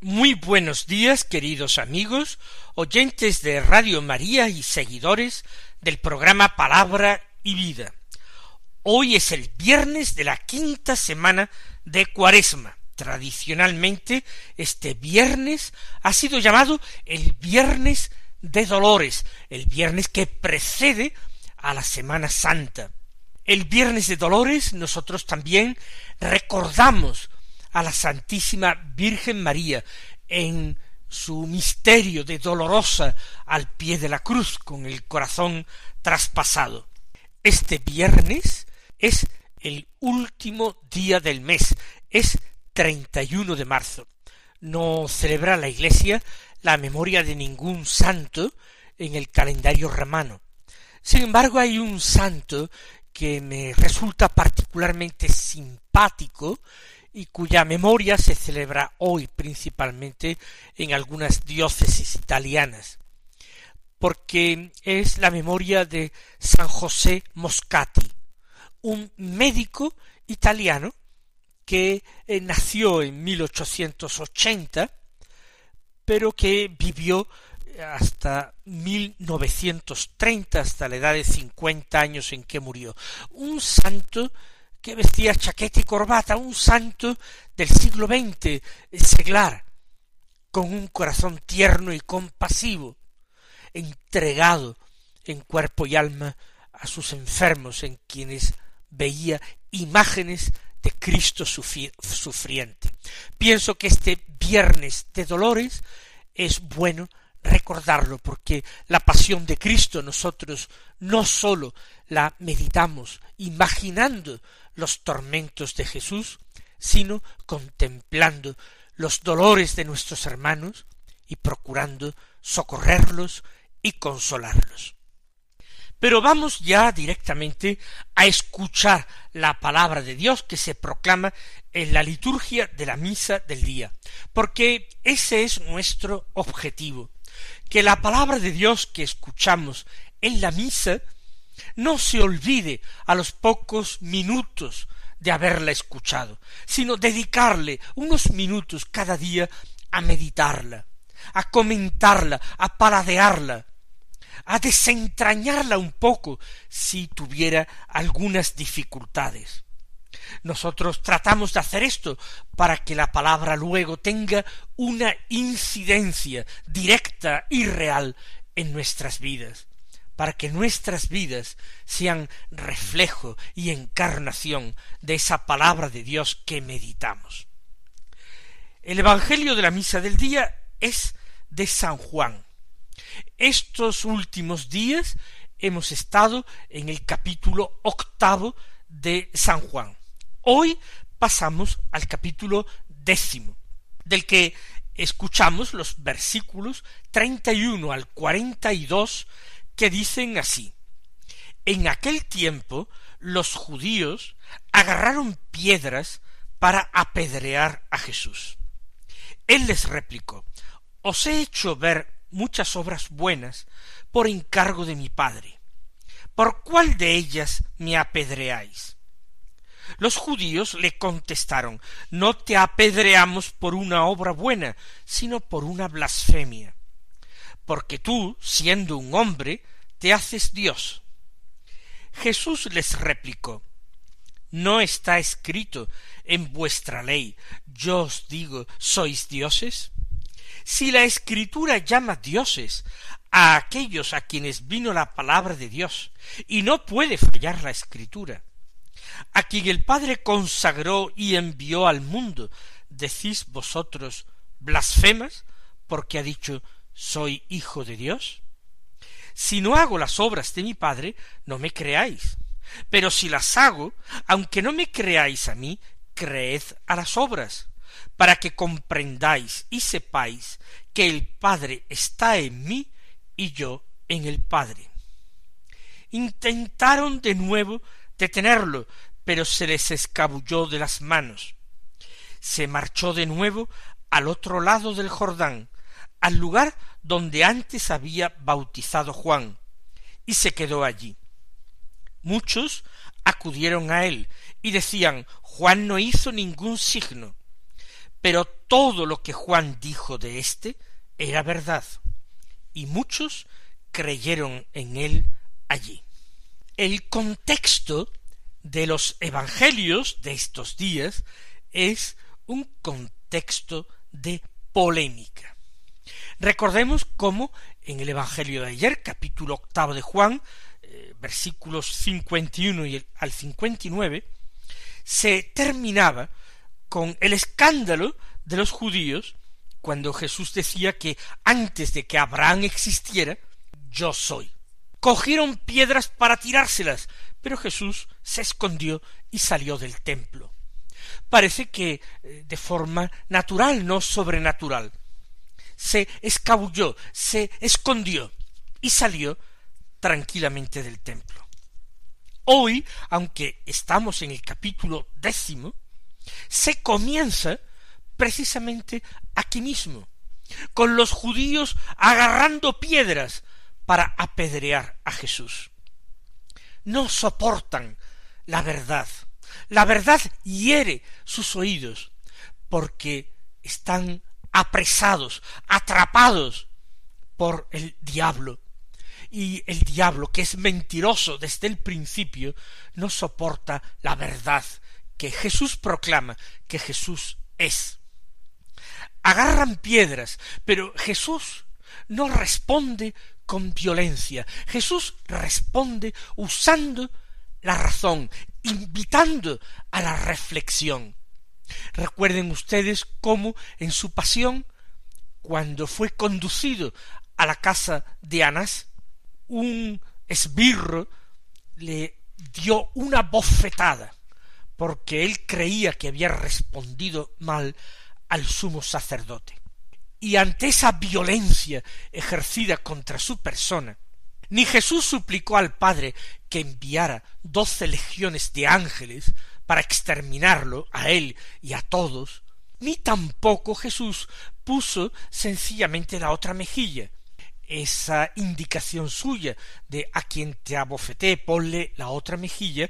Muy buenos días, queridos amigos, oyentes de Radio María y seguidores del programa Palabra y Vida. Hoy es el viernes de la quinta semana de Cuaresma. Tradicionalmente, este viernes ha sido llamado el Viernes de Dolores, el viernes que precede a la Semana Santa. El Viernes de Dolores nosotros también recordamos a la Santísima Virgen María en su misterio de dolorosa al pie de la cruz con el corazón traspasado. Este viernes es el último día del mes, es 31 de marzo. No celebra la Iglesia la memoria de ningún santo en el calendario romano. Sin embargo, hay un santo que me resulta particularmente simpático y cuya memoria se celebra hoy principalmente en algunas diócesis italianas, porque es la memoria de San José Moscati, un médico italiano que nació en 1880, pero que vivió hasta 1930, hasta la edad de 50 años en que murió. Un santo que vestía chaqueta y corbata, un santo del siglo XX, seglar, con un corazón tierno y compasivo, entregado en cuerpo y alma a sus enfermos, en quienes veía imágenes de Cristo sufriente. Pienso que este Viernes de Dolores es bueno recordarlo, porque la pasión de Cristo nosotros no sólo la meditamos imaginando los tormentos de Jesús, sino contemplando los dolores de nuestros hermanos y procurando socorrerlos y consolarlos. Pero vamos ya directamente a escuchar la palabra de Dios que se proclama en la liturgia de la misa del día, porque ese es nuestro objetivo, que la palabra de Dios que escuchamos en la misa no se olvide a los pocos minutos de haberla escuchado, sino dedicarle unos minutos cada día a meditarla, a comentarla, a paladearla, a desentrañarla un poco si tuviera algunas dificultades. Nosotros tratamos de hacer esto para que la palabra luego tenga una incidencia directa y real en nuestras vidas, para que nuestras vidas sean reflejo y encarnación de esa palabra de Dios que meditamos. El Evangelio de la misa del día es de San Juan. Estos últimos días hemos estado en el capítulo 8 de San Juan. Hoy pasamos al capítulo 10, del que escuchamos los versículos 31 al 42, que dicen así: En aquel tiempo los judíos agarraron piedras para apedrear a Jesús. Él les replicó: Os he hecho ver muchas obras buenas por encargo de mi Padre. ¿Por cuál de ellas me apedreáis? Los judíos le contestaron: No te apedreamos por una obra buena, sino por una blasfemia, porque tú, siendo un hombre, te haces Dios. Jesús les replicó: ¿No está escrito en vuestra ley, yo os digo, sois dioses? Si la Escritura llama dioses a aquellos a quienes vino la palabra de Dios, y no puede fallar la Escritura, a quien el Padre consagró y envió al mundo, decís vosotros blasfemas, porque ha dicho, soy hijo de Dios. Si no hago las obras de mi Padre, no me creáis. Pero si las hago, aunque no me creáis a mí, creed a las obras, para que comprendáis y sepáis que el Padre está en mí y yo en el Padre. Intentaron de nuevo detenerlo, pero se les escabulló de las manos. Se marchó de nuevo al otro lado del Jordán, al lugar donde antes había bautizado Juan, y se quedó allí. Muchos acudieron a él y decían: Juan no hizo ningún signo, pero todo lo que Juan dijo de éste era verdad, y muchos creyeron en él allí. El contexto de los evangelios de estos días es un contexto de polémica. Recordemos cómo en el Evangelio de ayer, capítulo 8 de Juan, versículos 51 al 59, se terminaba con el escándalo de los judíos cuando Jesús decía que antes de que Abraham existiera, yo soy. Cogieron piedras para tirárselas, pero Jesús se escondió y salió del templo. Parece que de forma natural, no sobrenatural. Se escabulló, se escondió y salió tranquilamente del templo. Hoy, aunque estamos en el capítulo 10, se comienza precisamente aquí mismo, con los judíos agarrando piedras para apedrear a Jesús. No soportan la verdad. La verdad hiere sus oídos, porque están apresados, atrapados por el diablo. Y el diablo, que es mentiroso desde el principio, no soporta la verdad que Jesús proclama, que Jesús es. Agarran piedras, pero Jesús no responde con violencia. Jesús responde usando la razón, invitando a la reflexión. Recuerden ustedes cómo en su pasión, cuando fue conducido a la casa de Anás, un esbirro le dio una bofetada, porque él creía que había respondido mal al sumo sacerdote. Y ante esa violencia ejercida contra su persona, ni Jesús suplicó al Padre que enviara 12 legiones de ángeles para exterminarlo a él y a todos, ni tampoco Jesús puso sencillamente la otra mejilla, esa indicación suya de a quien te abofeté, ponle la otra mejilla,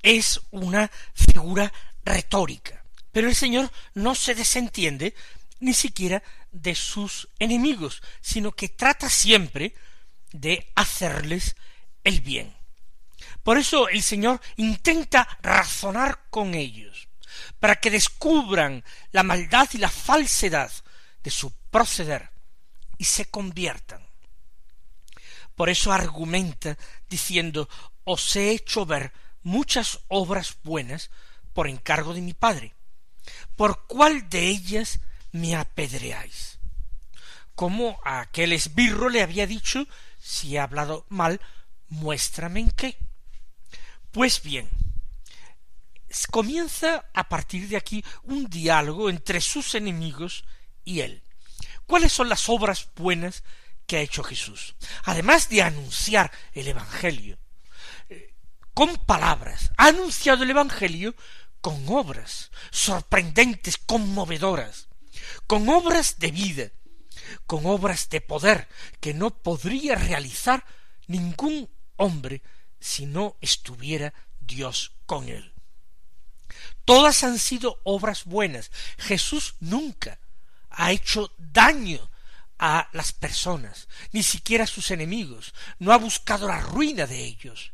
es una figura retórica. Pero el Señor no se desentiende ni siquiera de sus enemigos, sino que trata siempre de hacerles el bien. Por eso el Señor intenta razonar con ellos, para que descubran la maldad y la falsedad de su proceder y se conviertan. Por eso argumenta diciendo: os he hecho ver muchas obras buenas por encargo de mi Padre. ¿Por cuál de ellas me apedreáis? Como a aquel esbirro le había dicho: si he hablado mal, muéstrame en qué. Pues bien, comienza a partir de aquí un diálogo entre sus enemigos y él. ¿Cuáles son las obras buenas que ha hecho Jesús? Además de anunciar el Evangelio con palabras, ha anunciado el Evangelio con obras sorprendentes, conmovedoras, con obras de vida, con obras de poder que no podría realizar ningún hombre si no estuviera Dios con él. Todas han sido obras buenas. Jesús nunca ha hecho daño a las personas, ni siquiera a sus enemigos. No ha buscado la ruina de ellos.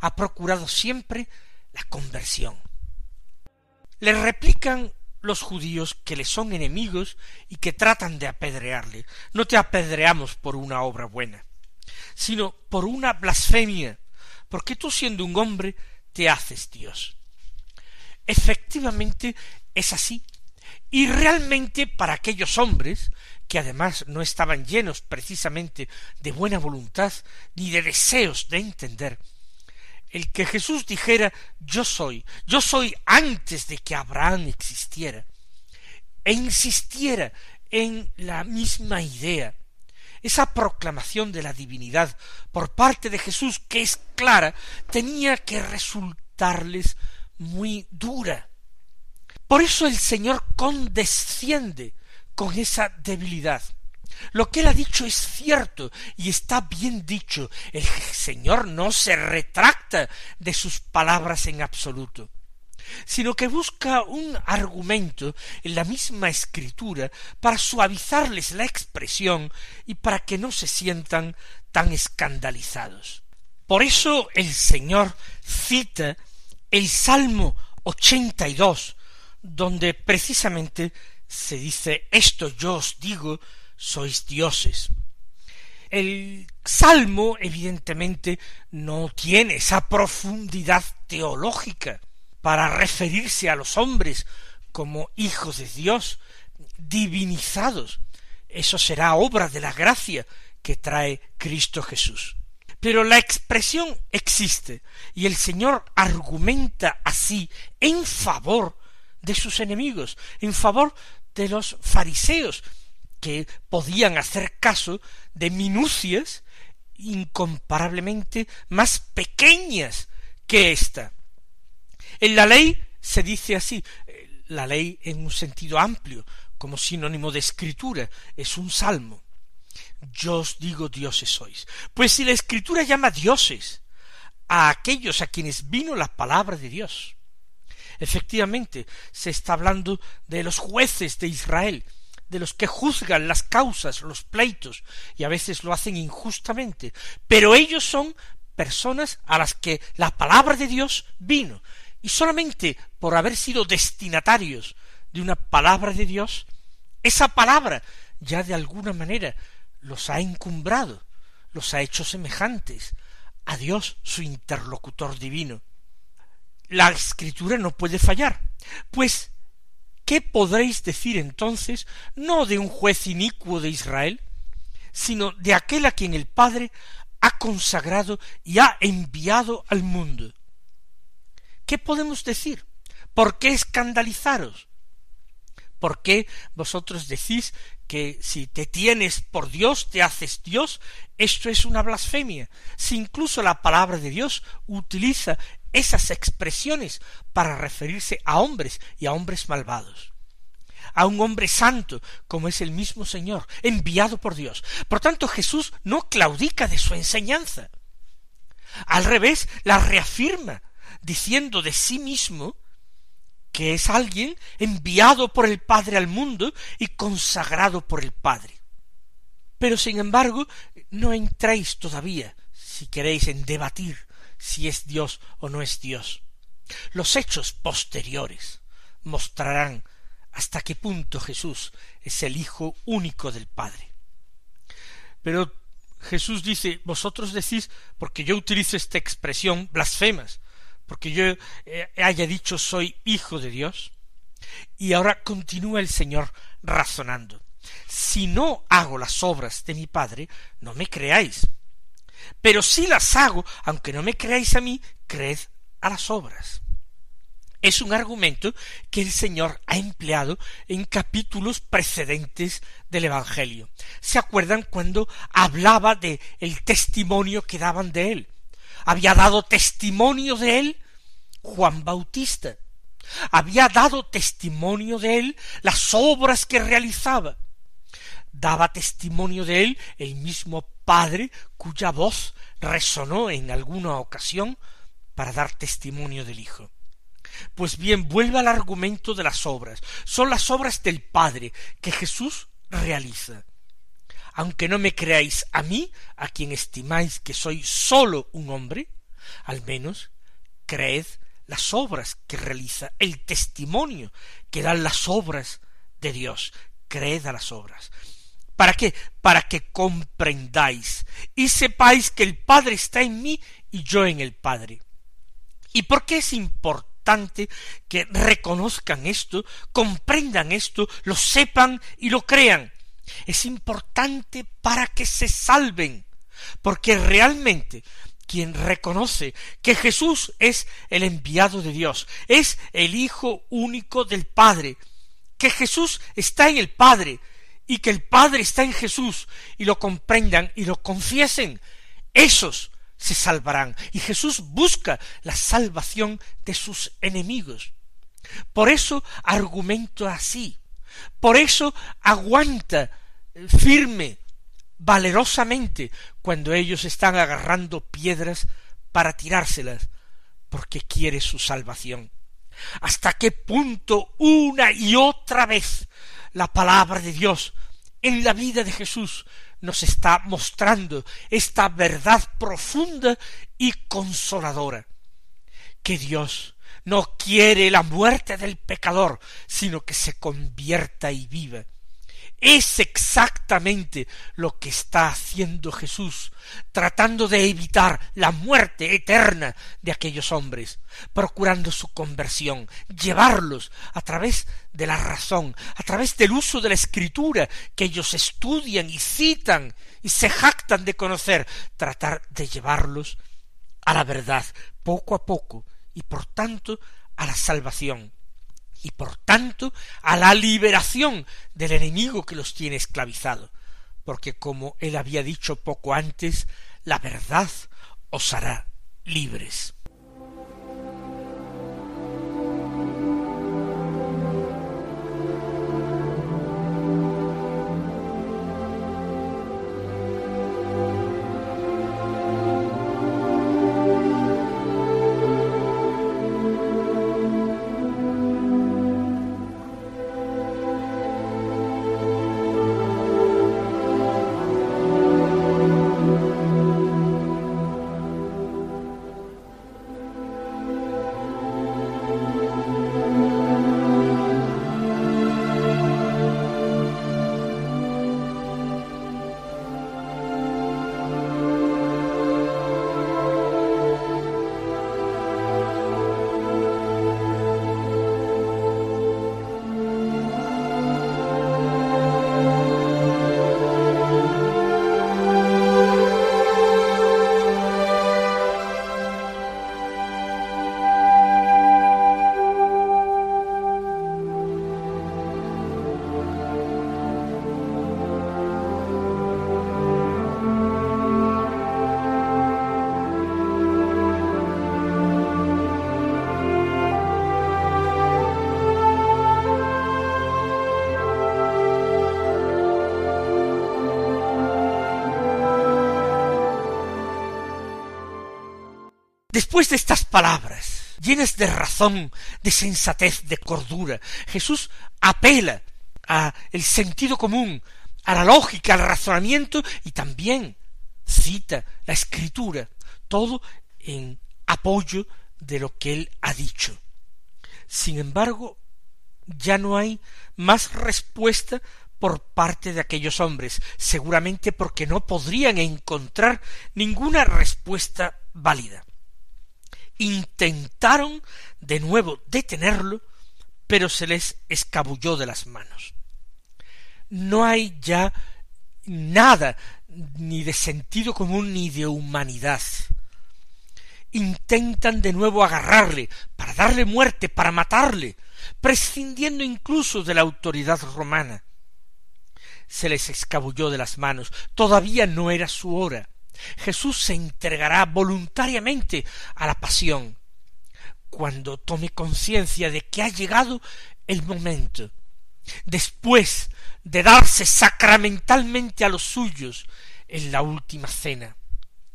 Ha procurado siempre la conversión. Le replican los judíos que le son enemigos y que tratan de apedrearle: no te apedreamos por una obra buena, sino por una blasfemia, porque tú, siendo un hombre, te haces Dios. Efectivamente es así, y realmente para aquellos hombres, que además no estaban llenos precisamente de buena voluntad ni de deseos de entender, el que Jesús dijera: yo soy antes de que Abraham existiera, e insistiera en la misma idea, esa proclamación de la divinidad por parte de Jesús, que es clara, tenía que resultarles muy dura. Por eso el Señor condesciende con esa debilidad. Lo que él ha dicho es cierto y está bien dicho. El Señor no se retracta de sus palabras en absoluto, sino que busca un argumento en la misma Escritura para suavizarles la expresión y para que no se sientan tan escandalizados. Por eso el Señor cita el Salmo 82, donde precisamente se dice: «Esto yo os digo, sois dioses». El Salmo evidentemente no tiene esa profundidad teológica para referirse a los hombres como hijos de Dios, divinizados. Eso será obra de la gracia que trae Cristo Jesús. Pero la expresión existe, y el Señor argumenta así en favor de sus enemigos, en favor de los fariseos, que podían hacer caso de minucias incomparablemente más pequeñas que ésta. En la ley se dice así, la ley en un sentido amplio, como sinónimo de escritura, es un salmo. Yo os digo, dioses sois. Pues si la escritura llama dioses a aquellos a quienes vino la palabra de Dios, efectivamente se está hablando de los jueces de Israel, de los que juzgan las causas, los pleitos, y a veces lo hacen injustamente, pero ellos son personas a las que la palabra de Dios vino, y solamente por haber sido destinatarios de una palabra de Dios, esa palabra ya de alguna manera los ha encumbrado, los ha hecho semejantes a Dios, su interlocutor divino. La escritura no puede fallar. Pues, ¿qué podréis decir entonces, no de un juez inicuo de Israel, sino de aquel a quien el Padre ha consagrado y ha enviado al mundo? ¿Qué podemos decir? ¿Por qué escandalizaros? ¿Por qué vosotros decís que si te tienes por Dios, te haces Dios? Esto es una blasfemia. Si incluso la palabra de Dios utiliza esas expresiones para referirse a hombres y a hombres malvados, a un hombre santo como es el mismo Señor, enviado por Dios. Por tanto, Jesús no claudica de su enseñanza. Al revés, la reafirma, diciendo de sí mismo que es alguien enviado por el Padre al mundo y consagrado por el Padre. Pero sin embargo, no entréis todavía, si queréis, en debatir si es Dios o no es Dios. Los hechos posteriores mostrarán hasta qué punto Jesús es el Hijo único del Padre. Pero Jesús dice, vosotros decís, porque yo utilizo esta expresión, blasfemas, porque yo haya dicho soy hijo de Dios. Y ahora continúa el Señor razonando. Si no hago las obras de mi Padre, no me creáis. Pero si las hago, aunque no me creáis a mí, creed a las obras. Es un argumento que el Señor ha empleado en capítulos precedentes del Evangelio. ¿Se acuerdan cuando hablaba de el testimonio que daban de él? Había dado testimonio de él Juan Bautista. Había dado testimonio de él las obras que realizaba. Daba testimonio de él el mismo Padre, cuya voz resonó en alguna ocasión para dar testimonio del Hijo. Pues bien, vuelve al argumento de las obras. Son las obras del Padre que Jesús realiza. Aunque no me creáis a mí, a quien estimáis que soy solo un hombre, al menos creed las obras que realiza, el testimonio que dan las obras de Dios. Creed a las obras. ¿Para qué? Para que comprendáis y sepáis que el Padre está en mí y yo en el Padre. ¿Y por qué es importante que reconozcan esto, comprendan esto, lo sepan y lo crean? Es importante para que se salven, porque realmente quien reconoce que Jesús es el enviado de Dios, es el Hijo único del Padre, que Jesús está en el Padre y que el Padre está en Jesús, y lo comprendan y lo confiesen, esos se salvarán. Y Jesús busca la salvación de sus enemigos. Por eso argumento así, por eso aguanta firme, valerosamente, cuando ellos están agarrando piedras para tirárselas, porque quiere su salvación. ¿Hasta qué punto una y otra vez la palabra de Dios en la vida de Jesús nos está mostrando esta verdad profunda y consoladora? Que Dios no quiere la muerte del pecador, sino que se convierta y viva. Es exactamente lo que está haciendo Jesús, tratando de evitar la muerte eterna de aquellos hombres, procurando su conversión, llevarlos a través de la razón, a través del uso de la escritura que ellos estudian y citan y se jactan de conocer, tratar de llevarlos a la verdad poco a poco y por tanto a la salvación. Y por tanto a la liberación del enemigo que los tiene esclavizado, porque como él había dicho poco antes, la verdad os hará libres. Después de estas palabras, llenas de razón, de sensatez, de cordura, Jesús apela a el sentido común, a la lógica, al razonamiento, y también cita la escritura, todo en apoyo de lo que él ha dicho. Sin embargo, ya no hay más respuesta por parte de aquellos hombres, seguramente porque no podrían encontrar ninguna respuesta válida. Intentaron de nuevo detenerlo, pero se les escabulló de las manos. No hay ya nada ni de sentido común ni de humanidad. Intentan de nuevo agarrarle para darle muerte, para matarle, prescindiendo incluso de la autoridad romana. Se les escabulló de las manos. Todavía no era su hora. Jesús se entregará voluntariamente a la pasión cuando tome conciencia de que ha llegado el momento. Después de darse sacramentalmente a los suyos en la última cena,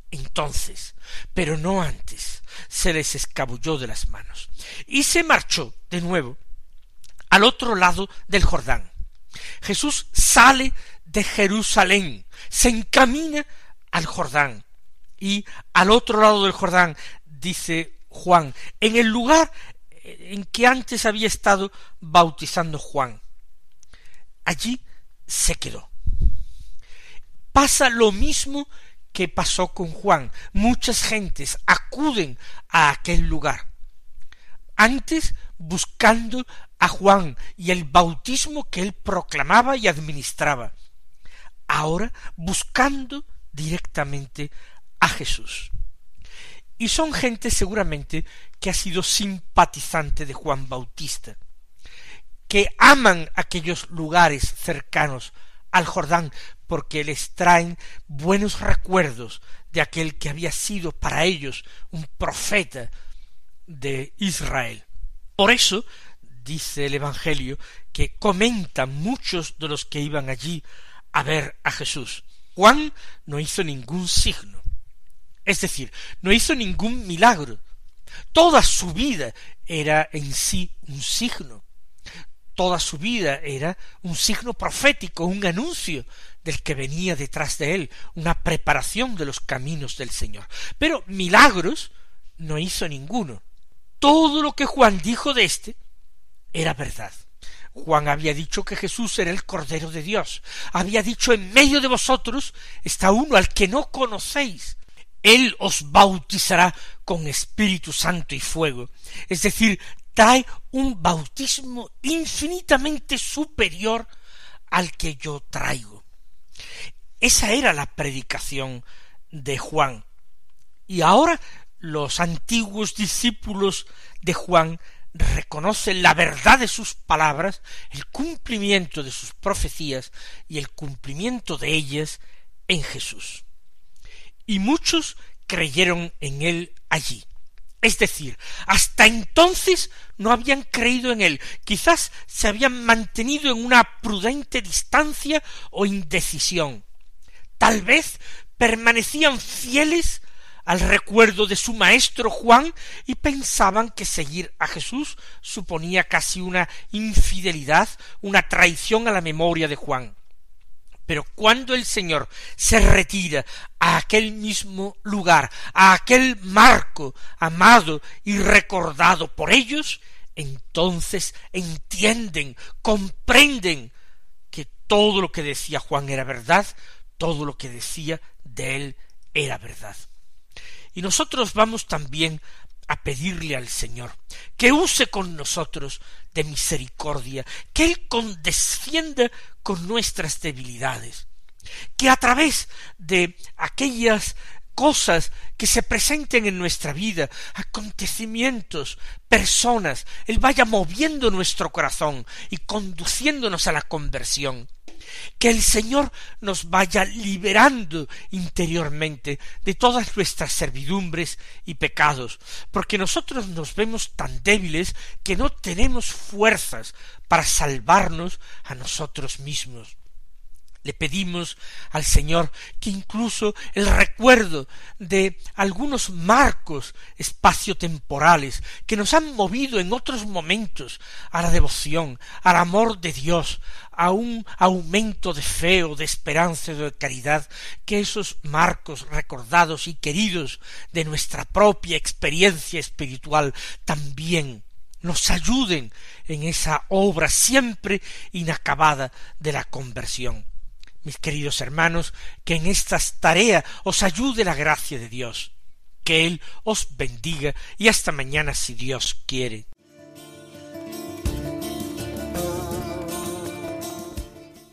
entonces, pero no antes, se les escabulló de las manos y se marchó de nuevo al otro lado del Jordán. Jesús sale de Jerusalén, se encamina al Jordán, y al otro lado del Jordán, dice Juan, en el lugar en que antes había estado bautizando Juan. Allí se quedó. Pasa lo mismo que pasó con Juan. Muchas gentes acuden a aquel lugar, antes buscando a Juan y el bautismo que él proclamaba y administraba, ahora buscando directamente a Jesús. Y son gente seguramente que ha sido simpatizante de Juan Bautista, que aman aquellos lugares cercanos al Jordán, porque les traen buenos recuerdos de aquel que había sido para ellos un profeta de Israel. Por eso, dice el Evangelio, que comentan muchos de los que iban allí a ver a Jesús. Juan no hizo ningún signo, es decir, no hizo ningún milagro. Toda su vida era en sí un signo. Toda su vida era un signo profético, un anuncio del que venía detrás de él, una preparación de los caminos del Señor. Pero milagros no hizo ninguno. Todo lo que Juan dijo de éste era verdad. Juan había dicho que Jesús era el Cordero de Dios. Había dicho: en medio de vosotros está uno al que no conocéis. Él os bautizará con Espíritu Santo y fuego. Es decir, trae un bautismo infinitamente superior al que yo traigo. Esa era la predicación de Juan. Y ahora los antiguos discípulos de Juan reconocen la verdad de sus palabras, el cumplimiento de sus profecías y el cumplimiento de ellas en Jesús. Y muchos creyeron en él allí. Es decir, hasta entonces no habían creído en él, quizás se habían mantenido en una prudente distancia o indecisión. Tal vez permanecían fieles al recuerdo de su maestro Juan y pensaban que seguir a Jesús suponía casi una infidelidad, una traición a la memoria de Juan. Pero cuando el Señor se retira a aquel mismo lugar, a aquel marco amado y recordado por ellos, entonces entienden, comprenden que todo lo que decía Juan era verdad, todo lo que decía de él era verdad. Y nosotros vamos también a pedirle al Señor que use con nosotros de misericordia, que Él condescienda con nuestras debilidades, que a través de aquellas cosas que se presenten en nuestra vida, acontecimientos, personas, Él vaya moviendo nuestro corazón y conduciéndonos a la conversión. Que el Señor nos vaya liberando interiormente de todas nuestras servidumbres y pecados, porque nosotros nos vemos tan débiles que no tenemos fuerzas para salvarnos a nosotros mismos. Le pedimos al Señor que incluso el recuerdo de algunos marcos espaciotemporales que nos han movido en otros momentos a la devoción, al amor de Dios, a un aumento de fe o de esperanza o de caridad, que esos marcos recordados y queridos de nuestra propia experiencia espiritual también nos ayuden en esa obra siempre inacabada de la conversión. Mis queridos hermanos, que en estas tareas os ayude la gracia de Dios. Que Él os bendiga y hasta mañana si Dios quiere.